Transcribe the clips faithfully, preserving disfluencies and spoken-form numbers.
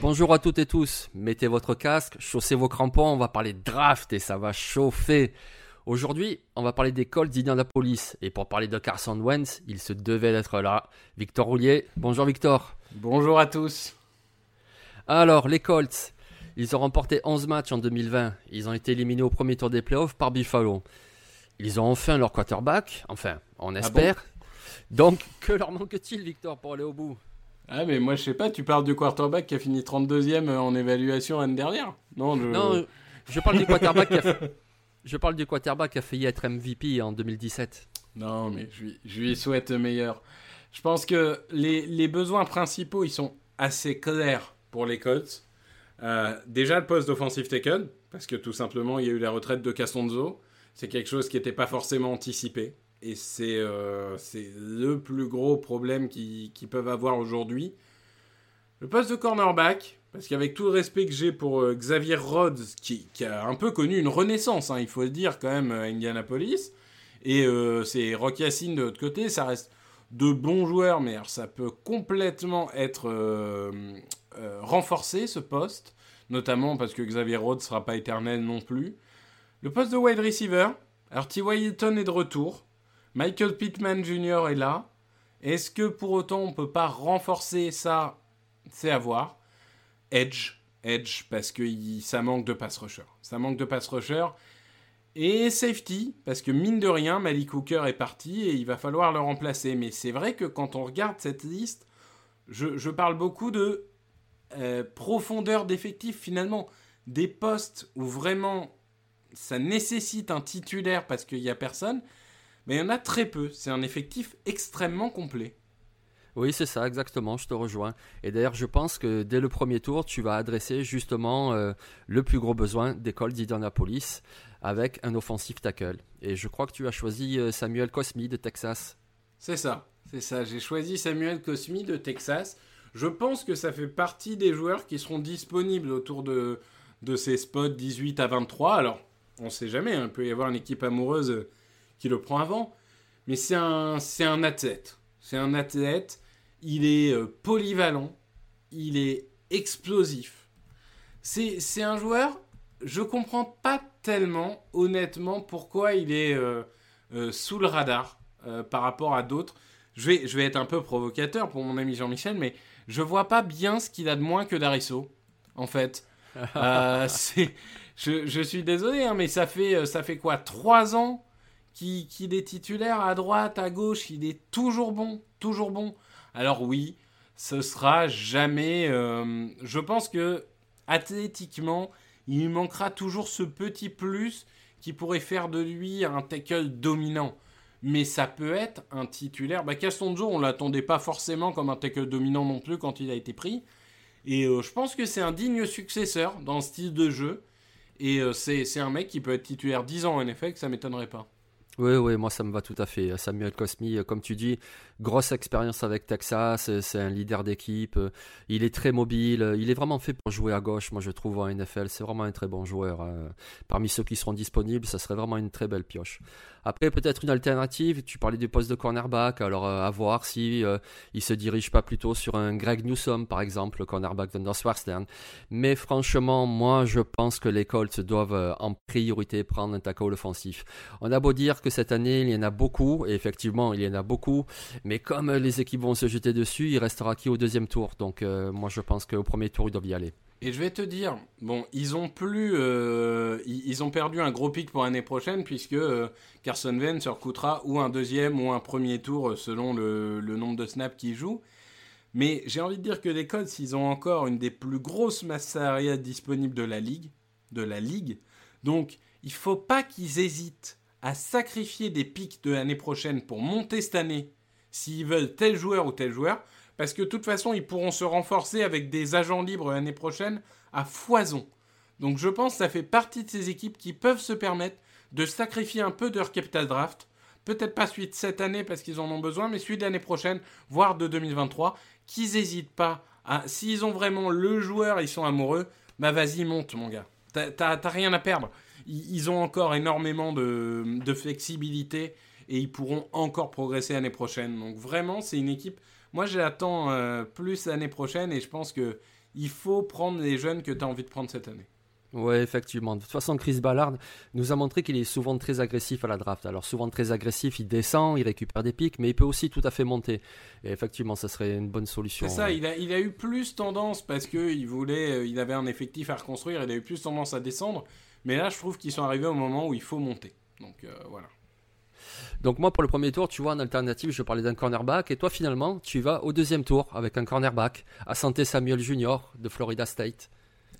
Bonjour à toutes et tous, mettez votre casque, chaussez vos crampons, on va parler draft et ça va chauffer. Aujourd'hui, on va parler des Colts d'Indianapolis et pour parler de Carson Wentz, il se devait d'être là. Victor Roulier, bonjour Victor. Bonjour à tous. Alors les Colts, ils ont remporté onze matchs en deux mille vingt. Ils ont été éliminés au premier tour des playoffs par Buffalo. Ils ont enfin leur quarterback, enfin, on espère. Ah bon ? Donc, que leur manque-t-il, Victor, pour aller au bout ? Ah, mais moi, je sais pas, tu parles du quarterback qui a fini trente-deuxième en évaluation l'année dernière ? Non, je... non je, parle du quarterback qui a... je parle du quarterback qui a failli être M V P en deux mille dix-sept. Non, mais je lui, je lui souhaite meilleur. Je pense que les, les besoins principaux, ils sont assez clairs pour les Colts. Euh, déjà le poste d'offensive tackle, parce que tout simplement il y a eu la retraite de Castonzo, c'est quelque chose qui n'était pas forcément anticipé et c'est, euh, c'est le plus gros problème qu'ils, qu'ils peuvent avoir aujourd'hui. Le poste de cornerback, parce qu'avec tout le respect que j'ai pour euh, Xavier Rhodes qui, qui a un peu connu une renaissance, hein, il faut le dire quand même à Indianapolis, et euh, c'est Rocky Assin de l'autre côté, ça reste de bons joueurs, mais alors, ça peut complètement être... Euh, Euh, renforcer ce poste, notamment parce que Xavier Rhodes ne sera pas éternel non plus. Le poste de wide receiver, alors T Y Hilton est de retour, Michael Pittman Junior est là. Est-ce que pour autant on ne peut pas renforcer ça ? C'est à voir. Edge, Edge parce que il, ça manque de pass rusher. Ça manque de pass rusher. Et safety, parce que mine de rien, Mali Cooker est parti et il va falloir le remplacer. Mais c'est vrai que quand on regarde cette liste, je, je parle beaucoup de Euh, profondeur d'effectifs, finalement des postes où vraiment ça nécessite un titulaire parce qu'il n'y a personne, mais il y en a très peu, c'est un effectif extrêmement complet. Oui, c'est ça, exactement, je te rejoins. Et d'ailleurs, je pense que dès le premier tour, tu vas adresser justement euh, le plus gros besoin des Colts d'Indianapolis avec un offensive tackle. Et je crois que tu as choisi Samuel Cosmi de Texas. C'est ça, c'est ça, j'ai choisi Samuel Cosmi de Texas. Je pense que ça fait partie des joueurs qui seront disponibles autour de, de ces spots dix-huit à vingt-trois. Alors, on ne sait jamais, hein, il peut y avoir une équipe amoureuse qui le prend avant. Mais c'est un, c'est un athlète. C'est un athlète, il est polyvalent, il est explosif. C'est, c'est un joueur, je ne comprends pas tellement, honnêtement, pourquoi il est euh, euh, sous le radar euh, par rapport à d'autres. Je vais, je vais être un peu provocateur pour mon ami Jean-Michel, mais je vois pas bien ce qu'il a de moins que Darisso, en fait. euh, c'est, je, je suis désolé, hein, mais ça fait, ça fait quoi, trois ans qu'il, qu'il est titulaire à droite, à gauche, il est toujours bon, toujours bon. Alors oui, ce sera jamais... Euh, je pense que, athlétiquement, il lui manquera toujours ce petit plus qui pourrait faire de lui un tackle dominant. Mais ça peut être un titulaire. Bah, Castonzo, on ne l'attendait pas forcément comme un tackle dominant non plus quand il a été pris. Et euh, je pense que c'est un digne successeur dans le style de jeu. Et euh, c'est, c'est un mec qui peut être titulaire dix ans en N F L, que ça ne m'étonnerait pas. Oui, oui, moi ça me va tout à fait. Samuel Cosmi, comme tu dis, grosse expérience avec Texas, c'est un leader d'équipe, il est très mobile, il est vraiment fait pour jouer à gauche, moi je trouve en N F L, c'est vraiment un très bon joueur. Parmi ceux qui seront disponibles, ça serait vraiment une très belle pioche. Après, peut-être une alternative, tu parlais du poste de cornerback, alors à voir si euh, il se dirige pas plutôt sur un Greg Newsome, par exemple, le cornerback de Northwestern. Mais franchement, moi je pense que les Colts doivent en priorité prendre un tackle offensif. On a beau dire que cette année il y en a beaucoup et effectivement il y en a beaucoup, mais comme les équipes vont se jeter dessus, il restera qui au deuxième tour, donc euh, moi je pense qu'au premier tour ils doivent y aller. Et je vais te dire, bon, ils ont plus euh, ils ont perdu un gros pic pour l'année prochaine puisque euh, Carson Wentz leur coûtera ou un deuxième ou un premier tour selon le, le nombre de snaps qu'ils jouent, mais j'ai envie de dire que les Colts, ils ont encore une des plus grosses masses salariales disponibles de la ligue de la ligue donc il faut pas qu'ils hésitent à sacrifier des pics de l'année prochaine pour monter cette année s'ils veulent tel joueur ou tel joueur, parce que de toute façon, ils pourront se renforcer avec des agents libres l'année prochaine à foison. Donc je pense que ça fait partie de ces équipes qui peuvent se permettre de sacrifier un peu de leur capital draft, peut-être pas celui de cette année parce qu'ils en ont besoin, mais celui de l'année prochaine, voire de deux mille vingt-trois, qu'ils n'hésitent pas à... S'ils ont vraiment le joueur, ils sont amoureux, bah vas-y, monte mon gars, t'as, t'as, t'as rien à perdre. ils ont encore énormément de, de flexibilité et ils pourront encore progresser l'année prochaine. Donc vraiment, c'est une équipe... Moi, j'attends euh, plus l'année prochaine et je pense qu'il faut prendre les jeunes que tu as envie de prendre cette année. Oui, effectivement. De toute façon, Chris Ballard nous a montré qu'il est souvent très agressif à la draft. Alors souvent très agressif, il descend, il récupère des pics, mais il peut aussi tout à fait monter. Et effectivement, ça serait une bonne solution. C'est ça, ouais. il, a, il a eu plus tendance, parce qu'il voulait, il avait un effectif à reconstruire, il a eu plus tendance à descendre. Mais là, je trouve qu'ils sont arrivés au moment où il faut monter. Donc euh, voilà. Donc moi, pour le premier tour, tu vois, en alternative, je parlais d'un cornerback. Et toi, finalement, tu vas au deuxième tour avec un cornerback, Asante Samuel Junior de Florida State.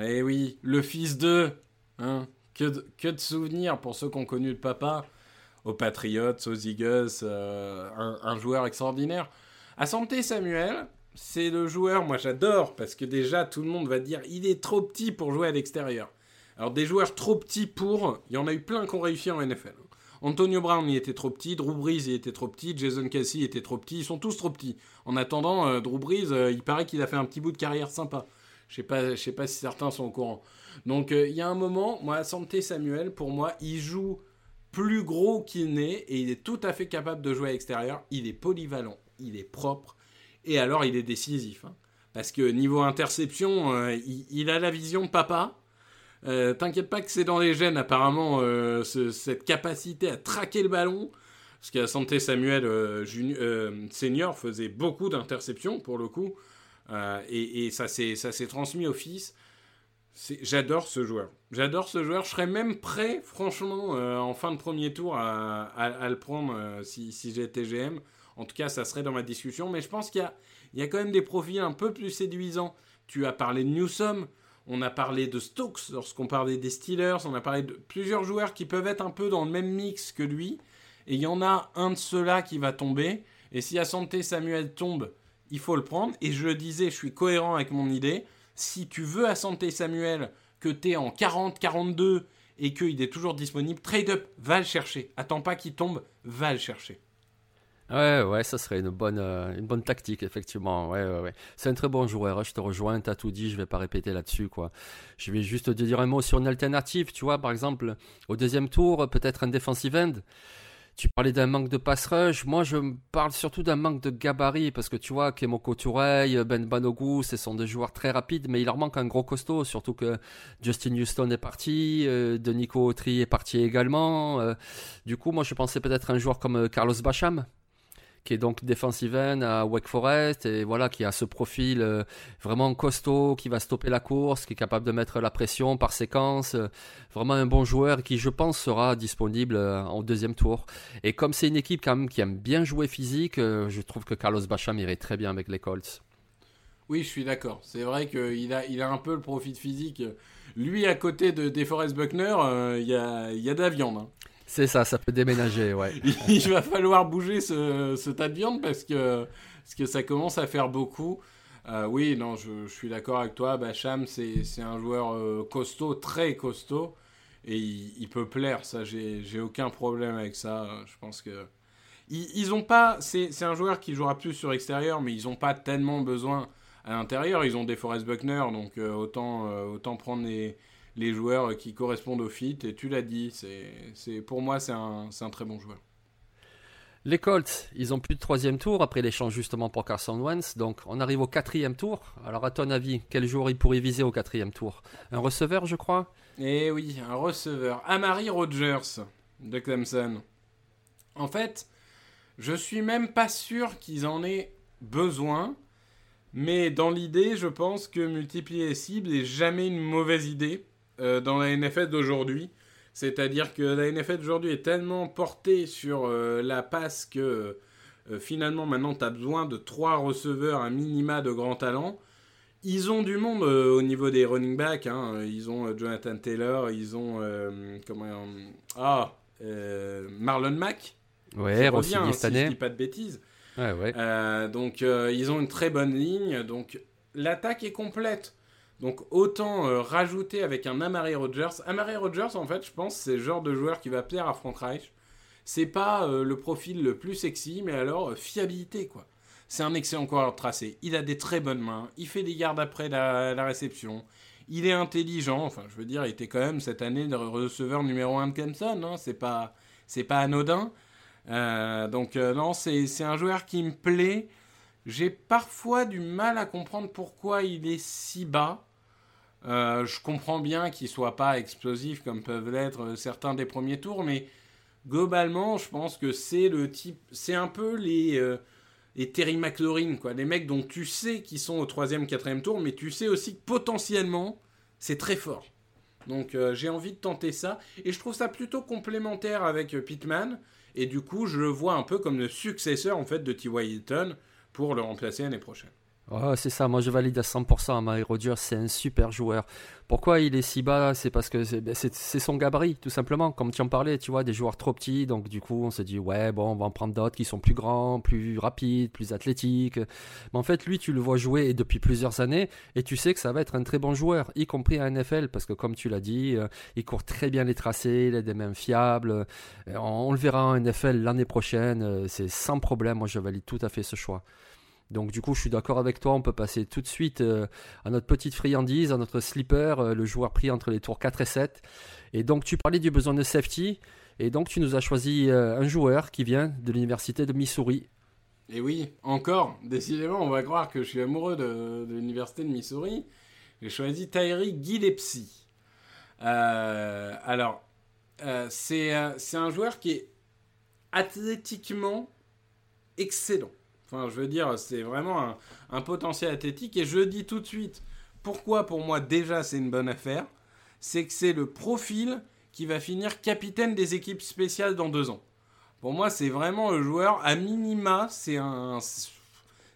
Eh oui, le fils de, hein, que de, que de souvenirs pour ceux qui ont connu le papa, aux Patriots, aux Eagles, euh, un, un joueur extraordinaire. Asante Samuel, c'est le joueur, moi j'adore, parce que déjà tout le monde va dire, il est trop petit pour jouer à l'extérieur. Alors des joueurs trop petits pour, il y en a eu plein qui ont réussi en N F L. Antonio Brown, il était trop petit, Drew Brees, il était trop petit, Jason Cassie était trop petit, ils sont tous trop petits. En attendant, euh, Drew Brees, euh, il paraît qu'il a fait un petit bout de carrière sympa. Je sais pas, je sais pas si certains sont au courant. Donc, il euh, y a un moment, moi, Asante Samuel, pour moi, il joue plus gros qu'il n'est et il est tout à fait capable de jouer à l'extérieur. Il est polyvalent, il est propre et alors, il est décisif. Hein. Parce que niveau interception, euh, il, il a la vision papa. Euh, t'inquiète pas que c'est dans les gènes, apparemment, euh, ce, cette capacité à traquer le ballon. Parce qu'Asante Samuel euh, junior, euh, senior faisait beaucoup d'interceptions, pour le coup. Euh, et, et ça, s'est, ça s'est transmis au fils. C'est, j'adore ce joueur. J'adore ce joueur. Je serais même prêt, franchement, euh, en fin de premier tour, à, à, à le prendre euh, si, si j'étais G M. En tout cas, ça serait dans ma discussion. Mais je pense qu'il y a, il y a quand même des profils un peu plus séduisants. Tu as parlé de Newsome. On a parlé de Stokes lorsqu'on parlait des Steelers. On a parlé de plusieurs joueurs qui peuvent être un peu dans le même mix que lui. Et il y en a un de ceux-là qui va tomber. Et si Asante Samuel tombe, il faut le prendre. Et je le disais, je suis cohérent avec mon idée. Si tu veux Asante Samuel, que t'es en quarante, quarante-deux et qu'il est toujours disponible, trade up, va le chercher. Attends pas qu'il tombe, va le chercher. Ouais, ouais, ça serait une bonne, euh, une bonne tactique, effectivement. Ouais, ouais, ouais. C'est un très bon joueur, hein. Je te rejoins, t'as tout dit, je vais pas répéter là-dessus, quoi. Je vais juste te dire un mot sur une alternative, tu vois, par exemple, au deuxième tour, peut-être un defensive end. Tu parlais d'un manque de pass rush. Moi, je parle surtout d'un manque de gabarit parce que tu vois, Kemoko Toureï, Ben Banogou, ce sont des joueurs très rapides, mais il leur manque un gros costaud. Surtout que Justin Houston est parti, euh, Denico Autry est parti également. Euh, du coup, moi, je pensais peut-être à un joueur comme Carlos Bacham, qui est donc defensive end à Wake Forest et voilà, qui a ce profil euh, vraiment costaud, qui va stopper la course, qui est capable de mettre la pression par séquence, euh, vraiment un bon joueur qui je pense sera disponible euh, en deuxième tour. Et comme c'est une équipe quand même qui aime bien jouer physique, euh, je trouve que Carlos Bacham irait très bien avec les Colts. Oui, je suis d'accord, c'est vrai qu'il a, il a un peu le profil physique. Lui à côté de, des Forest Buckner, euh, il y a, il y a de la viande, hein. C'est ça, ça peut déménager, ouais. Il va falloir bouger ce, ce tas de viande parce que, parce que ça commence à faire beaucoup. Euh, oui, non, je, je suis d'accord avec toi. Bacham, c'est, c'est un joueur costaud, très costaud. Et il, il peut plaire, ça, j'ai, j'ai aucun problème avec ça. Je pense que... Ils, ils ont pas... C'est, c'est un joueur qui jouera plus sur extérieur, mais ils n'ont pas tellement besoin à l'intérieur. Ils ont des Forest Buckner, donc euh, autant, euh, autant prendre les... les joueurs qui correspondent au fit, et tu l'as dit, c'est, c'est, pour moi, c'est un, c'est un très bon joueur. Les Colts, ils ont plus de troisième tour, après l'échange justement pour Carson Wentz, donc on arrive au quatrième tour. Alors à ton avis, quel joueur ils pourraient viser au quatrième tour ? Un receveur, je crois ? Eh oui, un receveur. Amari Rodgers, de Clemson. En fait, je suis même pas sûr qu'ils en aient besoin, mais dans l'idée, je pense que multiplier les cibles n'est jamais une mauvaise idée. Euh, dans la N F L d'aujourd'hui, c'est-à-dire que la N F L d'aujourd'hui est tellement portée sur euh, la passe que euh, finalement maintenant tu as besoin de trois receveurs à minima de grands talents. Ils ont du monde euh, au niveau des running backs, hein. Ils ont euh, Jonathan Taylor, ils ont euh, comment euh, ah euh, Marlon Mack, ouais, revient, hein, si je dis pas de bêtises. Ouais, ouais. Euh, donc euh, ils ont une très bonne ligne, donc l'attaque est complète. Donc autant euh, rajouter avec un Amari Rodgers. Amari Rodgers, en fait, je pense, c'est le genre de joueur qui va plaire à Frank Reich. C'est pas euh, le profil le plus sexy, mais alors euh, fiabilité, quoi. C'est un excellent coureur de tracé. Il a des très bonnes mains. Il fait des gardes après la, la réception. Il est intelligent, enfin je veux dire, il était quand même cette année le receveur numéro un de Clemson, hein, c'est pas, c'est pas anodin. Euh, donc euh, non, c'est, c'est un joueur qui me plaît. J'ai parfois du mal à comprendre pourquoi il est si bas. Euh, je comprends bien qu'il soit pas explosif comme peuvent l'être certains des premiers tours, mais globalement, je pense que c'est le type, c'est un peu les, euh, les Terry McLaurin, quoi, les mecs dont tu sais qu'ils sont au troisième, quatrième tour, mais tu sais aussi que potentiellement c'est très fort. Donc euh, j'ai envie de tenter ça, et je trouve ça plutôt complémentaire avec Pittman, et du coup je le vois un peu comme le successeur en fait de T Y Hilton pour le remplacer l'année prochaine. Oh, c'est ça, moi je valide à cent pour cent Amari Rodgers, c'est un super joueur. Pourquoi il est si bas ? C'est parce que c'est, c'est, c'est son gabarit, tout simplement, comme tu en parlais, tu vois, des joueurs trop petits, donc du coup on se dit, ouais, bon, on va en prendre d'autres qui sont plus grands, plus rapides, plus athlétiques. Mais en fait, lui, tu le vois jouer et depuis plusieurs années, et tu sais que ça va être un très bon joueur, y compris à N F L, parce que comme tu l'as dit, euh, il court très bien les tracés, il a des mains fiables, on, on le verra en N F L l'année prochaine, euh, c'est sans problème, moi je valide tout à fait ce choix. Donc du coup, je suis d'accord avec toi, on peut passer tout de suite euh, à notre petite friandise, à notre sleeper, euh, le joueur pris entre les tours quatre et sept. Et donc tu parlais du besoin de safety, et donc tu nous as choisi euh, un joueur qui vient de l'université de Missouri. Et oui, encore, décidément, on va croire que je suis amoureux de, de l'université de Missouri. J'ai choisi Tyree Gillespie. Euh, alors, euh, c'est, euh, c'est un joueur qui est athlétiquement excellent. Enfin, je veux dire, c'est vraiment un, un potentiel athlétique. Et je dis tout de suite pourquoi, pour moi, déjà, c'est une bonne affaire. C'est que c'est le profil qui va finir capitaine des équipes spéciales dans deux ans. Pour moi, c'est vraiment le joueur, à minima, c'est un,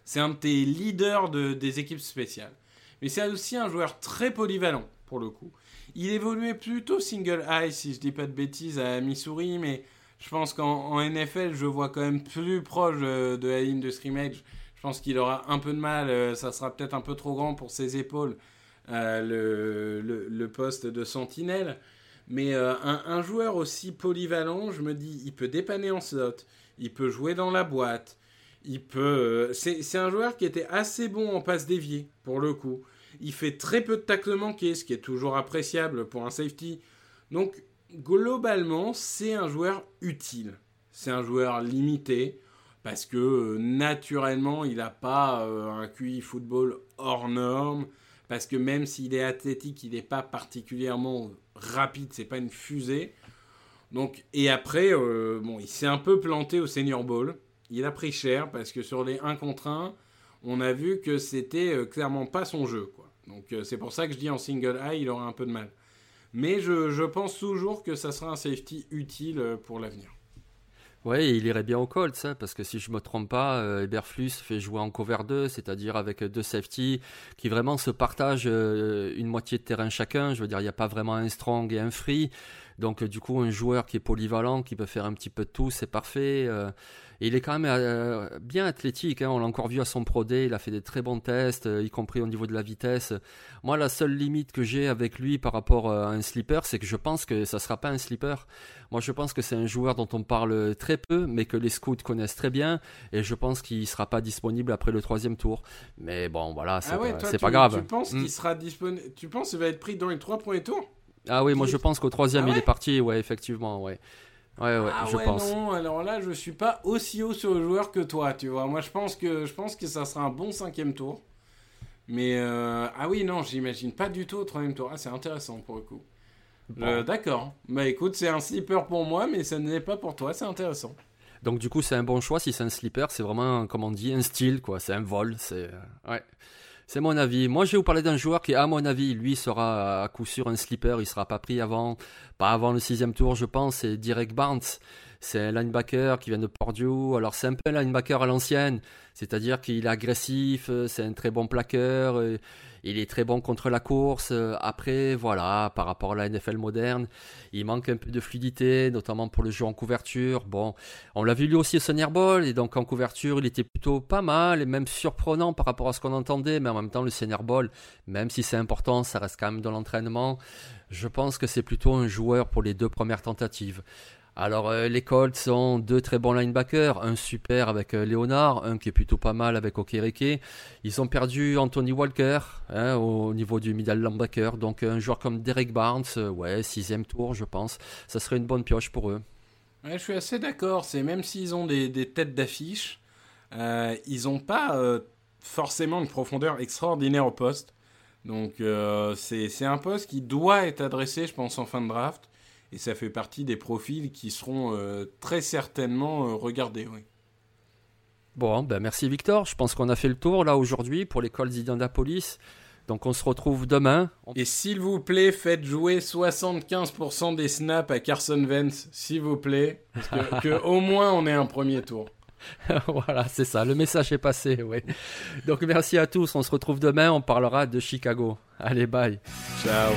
c'est un de tes leaders de, des équipes spéciales. Mais c'est aussi un joueur très polyvalent, pour le coup. Il évoluait plutôt single high, si je dis pas de bêtises, à Missouri, mais... Je pense qu'en N F L, je vois quand même plus proche euh, de la ligne de scrimmage. Je pense qu'il aura un peu de mal. Euh, ça sera peut-être un peu trop grand pour ses épaules, euh, le, le, le poste de sentinelle. Mais euh, un, un joueur aussi polyvalent, je me dis, il peut dépanner en slot. Il peut jouer dans la boîte. Il peut. Euh, c'est, c'est un joueur qui était assez bon en passe déviée, pour le coup. Il fait très peu de tacles manqués, ce qui est toujours appréciable pour un safety. Donc, globalement, c'est un joueur utile. C'est un joueur limité parce que euh, naturellement, il n'a pas euh, un Q I football hors norme. Parce que même s'il est athlétique, il n'est pas particulièrement rapide. C'est pas une fusée. Donc, et après, euh, bon, il s'est un peu planté au Senior Bowl. Il a pris cher parce que sur les un contre un, on a vu que c'était euh, clairement pas son jeu, quoi. Donc, euh, c'est pour ça que je dis en single high, il aura un peu de mal. Mais je, je pense toujours que ça sera un safety utile pour l'avenir. Oui, il irait bien aux Colts, hein, parce que si je ne me trompe pas, euh, Eberflus fait jouer en cover deux, c'est-à-dire avec deux safety qui vraiment se partagent euh, une moitié de terrain chacun. Je veux dire, il n'y a pas vraiment un strong et un free. Donc euh, du coup, un joueur qui est polyvalent, qui peut faire un petit peu de tout, c'est parfait. Euh, et il est quand même euh, bien athlétique, hein, on l'a encore vu à son Pro Day, il a fait des très bons tests, euh, y compris au niveau de la vitesse. Moi, la seule limite que j'ai avec lui par rapport à un sleeper, c'est que je pense que ça ne sera pas un sleeper. Moi, je pense que c'est un joueur dont on parle très peu, mais que les scouts connaissent très bien, et je pense qu'il ne sera pas disponible après le troisième tour. Mais bon, voilà, c'est, ah ouais, pas, toi, c'est tu, pas grave. Tu penses mmh. qu'il sera disponible, tu penses qu'il va être pris dans les trois premiers tours ? Ah oui, moi je pense qu'au troisième ah ouais il est parti, ouais, effectivement, ouais. Ouais, ouais, ah je ouais, pense. Non, alors là, je suis pas aussi haut sur le joueur que toi, tu vois. Moi, je pense que, je pense que ça sera un bon cinquième tour. Mais, euh, ah oui, non, j'imagine pas du tout au troisième tour. Ah, c'est intéressant pour le coup. Bon. Euh, d'accord. Bah écoute, c'est un sleeper pour moi, mais ça ne l'est pas pour toi, c'est intéressant. Donc du coup, c'est un bon choix. Si c'est un sleeper, c'est vraiment, comme on dit, un style, quoi. C'est un vol, c'est... Ouais. C'est mon avis. Moi, je vais vous parler d'un joueur qui, à mon avis, lui sera à coup sûr un sleeper. Il sera pas pris avant, pas avant le sixième tour, je pense. C'est Derek Barnes. C'est un linebacker qui vient de Purdue. Alors, c'est un peu un linebacker à l'ancienne. C'est-à-dire qu'il est agressif, c'est un très bon plaqueur. Il est très bon contre la course. Après, voilà, par rapport à la N F L moderne, il manque un peu de fluidité, notamment pour le jeu en couverture. Bon, on l'a vu lui aussi au Senior Bowl, et donc en couverture, il était plutôt pas mal, et même surprenant par rapport à ce qu'on entendait. Mais en même temps, le Senior Bowl, même si c'est important, ça reste quand même de l'entraînement. Je pense que c'est plutôt un joueur pour les deux premières tentatives. Alors euh, les Colts ont deux très bons linebackers, un super avec euh, Léonard, un qui est plutôt pas mal avec Okereke. Ils ont perdu Anthony Walker hein, au niveau du middle linebacker, donc un joueur comme Derek Barnes, euh, ouais, sixième tour je pense, ça serait une bonne pioche pour eux. Ouais, je suis assez d'accord, c'est même s'ils ont des, des têtes d'affiche, euh, ils n'ont pas euh, forcément une profondeur extraordinaire au poste. Donc euh, c'est, c'est un poste qui doit être adressé je pense en fin de draft. Et ça fait partie des profils qui seront euh, très certainement euh, regardés. Oui. Bon, ben merci Victor. Je pense qu'on a fait le tour là aujourd'hui pour les Colts d'Indianapolis. Donc on se retrouve demain. Et s'il vous plaît, faites jouer soixante-quinze pour cent des snaps à Carson Wentz, s'il vous plaît. Parce que, que au moins on ait un premier tour. Voilà, c'est ça. Le message est passé. Ouais. Donc merci à tous. On se retrouve demain. On parlera de Chicago. Allez, bye. Ciao.